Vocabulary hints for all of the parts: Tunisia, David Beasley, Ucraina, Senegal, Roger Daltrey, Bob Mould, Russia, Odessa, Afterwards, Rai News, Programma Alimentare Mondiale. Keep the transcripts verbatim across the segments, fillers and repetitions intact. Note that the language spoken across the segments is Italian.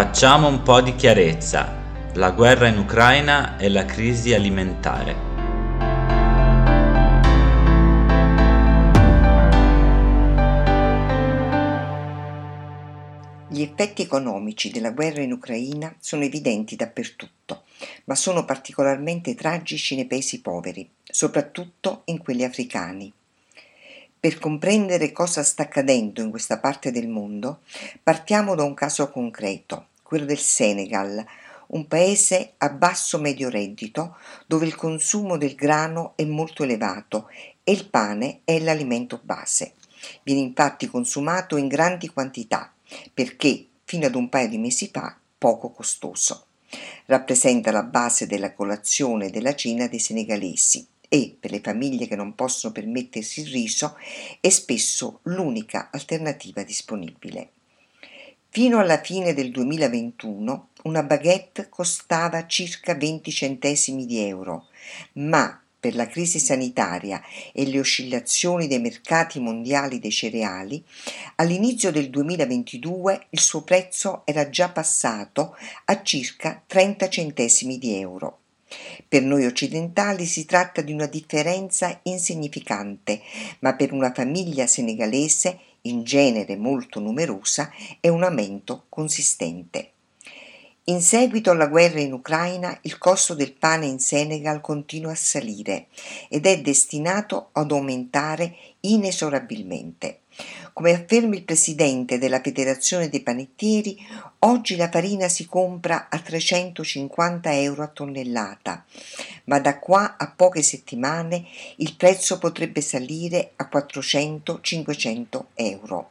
Facciamo un po' di chiarezza. La guerra in Ucraina e la crisi alimentare. Gli effetti economici della guerra in Ucraina sono evidenti dappertutto, ma sono particolarmente tragici nei paesi poveri, soprattutto in quelli africani. Per comprendere cosa sta accadendo in questa parte del mondo, partiamo da un caso concreto, quello del Senegal, un paese a basso medio reddito dove il consumo del grano è molto elevato e il pane è l'alimento base. Viene infatti consumato in grandi quantità, perché fino ad un paio di mesi fa poco costoso. Rappresenta la base della colazione e della cena dei senegalesi e, per le famiglie che non possono permettersi il riso, è spesso l'unica alternativa disponibile. Fino alla fine del duemilaventuno una baguette costava circa venti centesimi di euro, ma per la crisi sanitaria e le oscillazioni dei mercati mondiali dei cereali, all'inizio del duemilaventidue il suo prezzo era già passato a circa trenta centesimi di euro. Per noi occidentali si tratta di una differenza insignificante, ma per una famiglia senegalese, in genere molto numerosa, è un aumento consistente. In seguito alla guerra in Ucraina, il costo del pane in Senegal continua a salire ed è destinato ad aumentare inesorabilmente. Come afferma il presidente della Federazione dei Panettieri, oggi la farina si compra a trecentocinquanta euro a tonnellata, ma da qua a poche settimane il prezzo potrebbe salire a quattrocento-cinquecento euro.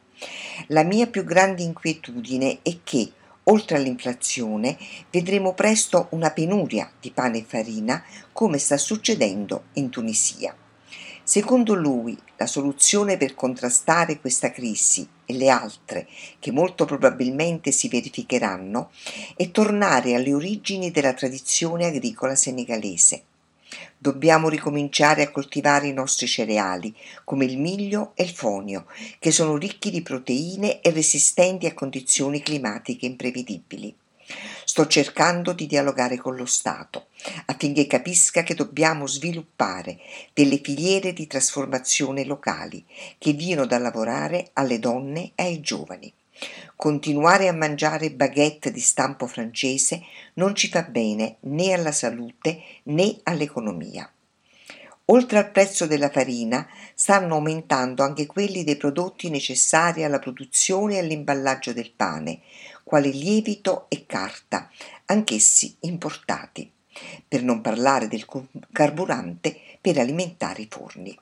La mia più grande inquietudine è che, oltre all'inflazione, vedremo presto una penuria di pane e farina, come sta succedendo in Tunisia. Secondo lui, la soluzione per contrastare questa crisi e le altre, che molto probabilmente si verificheranno, è tornare alle origini della tradizione agricola senegalese. Dobbiamo ricominciare a coltivare i nostri cereali, come il miglio e il fonio, che sono ricchi di proteine e resistenti a condizioni climatiche imprevedibili. Sto cercando di dialogare con lo Stato, affinché capisca che dobbiamo sviluppare delle filiere di trasformazione locali, che diano da lavorare alle donne e ai giovani. Continuare a mangiare baguette di stampo francese non ci fa bene né alla salute né all'economia. Oltre al prezzo della farina, stanno aumentando anche quelli dei prodotti necessari alla produzione e all'imballaggio del pane, quali lievito e carta, anch'essi importati, per non parlare del carburante per alimentare i forni.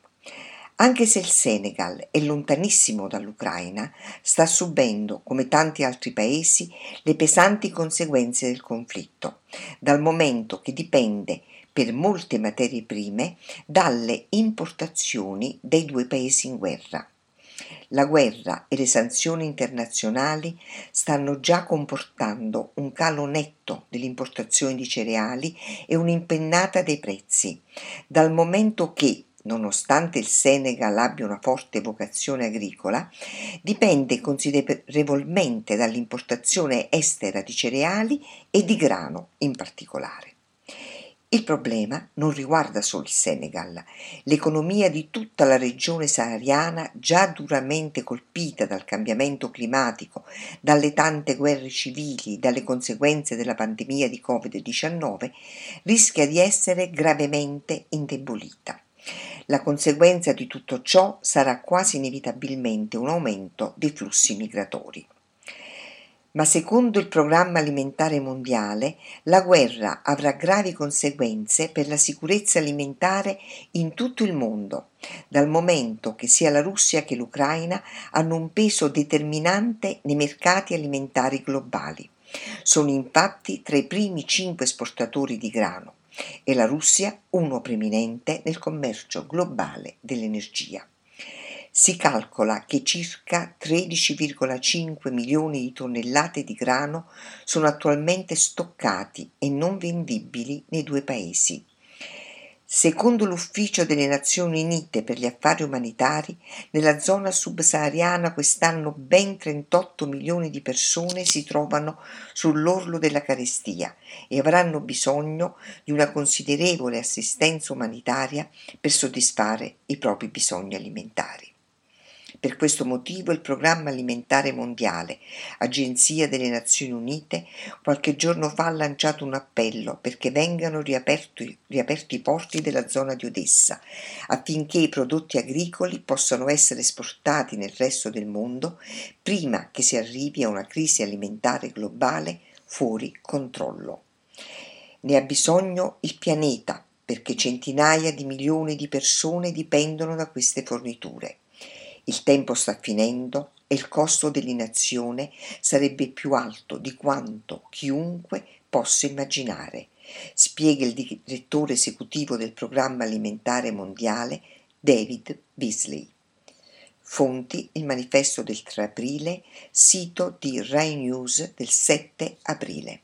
Anche se il Senegal è lontanissimo dall'Ucraina, sta subendo, come tanti altri paesi, le pesanti conseguenze del conflitto, dal momento che dipende per molte materie prime dalle importazioni dei due paesi in guerra. La guerra e le sanzioni internazionali stanno già comportando un calo netto delle importazioni di cereali e un'impennata dei prezzi, dal momento che, nonostante il Senegal abbia una forte vocazione agricola, dipende considerevolmente dall'importazione estera di cereali e di grano in particolare. Il problema non riguarda solo il Senegal. L'economia di tutta la regione sahariana, già duramente colpita dal cambiamento climatico, dalle tante guerre civili, dalle conseguenze della pandemia di covid diciannove, rischia di essere gravemente indebolita. La conseguenza di tutto ciò sarà quasi inevitabilmente un aumento dei flussi migratori. Ma secondo il Programma Alimentare Mondiale, la guerra avrà gravi conseguenze per la sicurezza alimentare in tutto il mondo, dal momento che sia la Russia che l'Ucraina hanno un peso determinante nei mercati alimentari globali. Sono infatti tra i primi cinque esportatori di grano e la Russia uno preminente nel commercio globale dell'energia. Si calcola che circa tredici virgola cinque milioni di tonnellate di grano sono attualmente stoccati e non vendibili nei due paesi. Secondo l'Ufficio delle Nazioni Unite per gli affari umanitari, nella zona subsahariana quest'anno ben trentotto milioni di persone si trovano sull'orlo della carestia e avranno bisogno di una considerevole assistenza umanitaria per soddisfare i propri bisogni alimentari. Per questo motivo il Programma Alimentare Mondiale, Agenzia delle Nazioni Unite, qualche giorno fa ha lanciato un appello perché vengano riaperti, riaperti i porti della zona di Odessa, affinché i prodotti agricoli possano essere esportati nel resto del mondo prima che si arrivi a una crisi alimentare globale fuori controllo. Ne ha bisogno il pianeta perché centinaia di milioni di persone dipendono da queste forniture. Il tempo sta finendo e il costo dell'inazione sarebbe più alto di quanto chiunque possa immaginare, spiega il direttore esecutivo del Programma Alimentare Mondiale David Beasley. Fonti: il manifesto del tre aprile, sito di Rai News del sette aprile.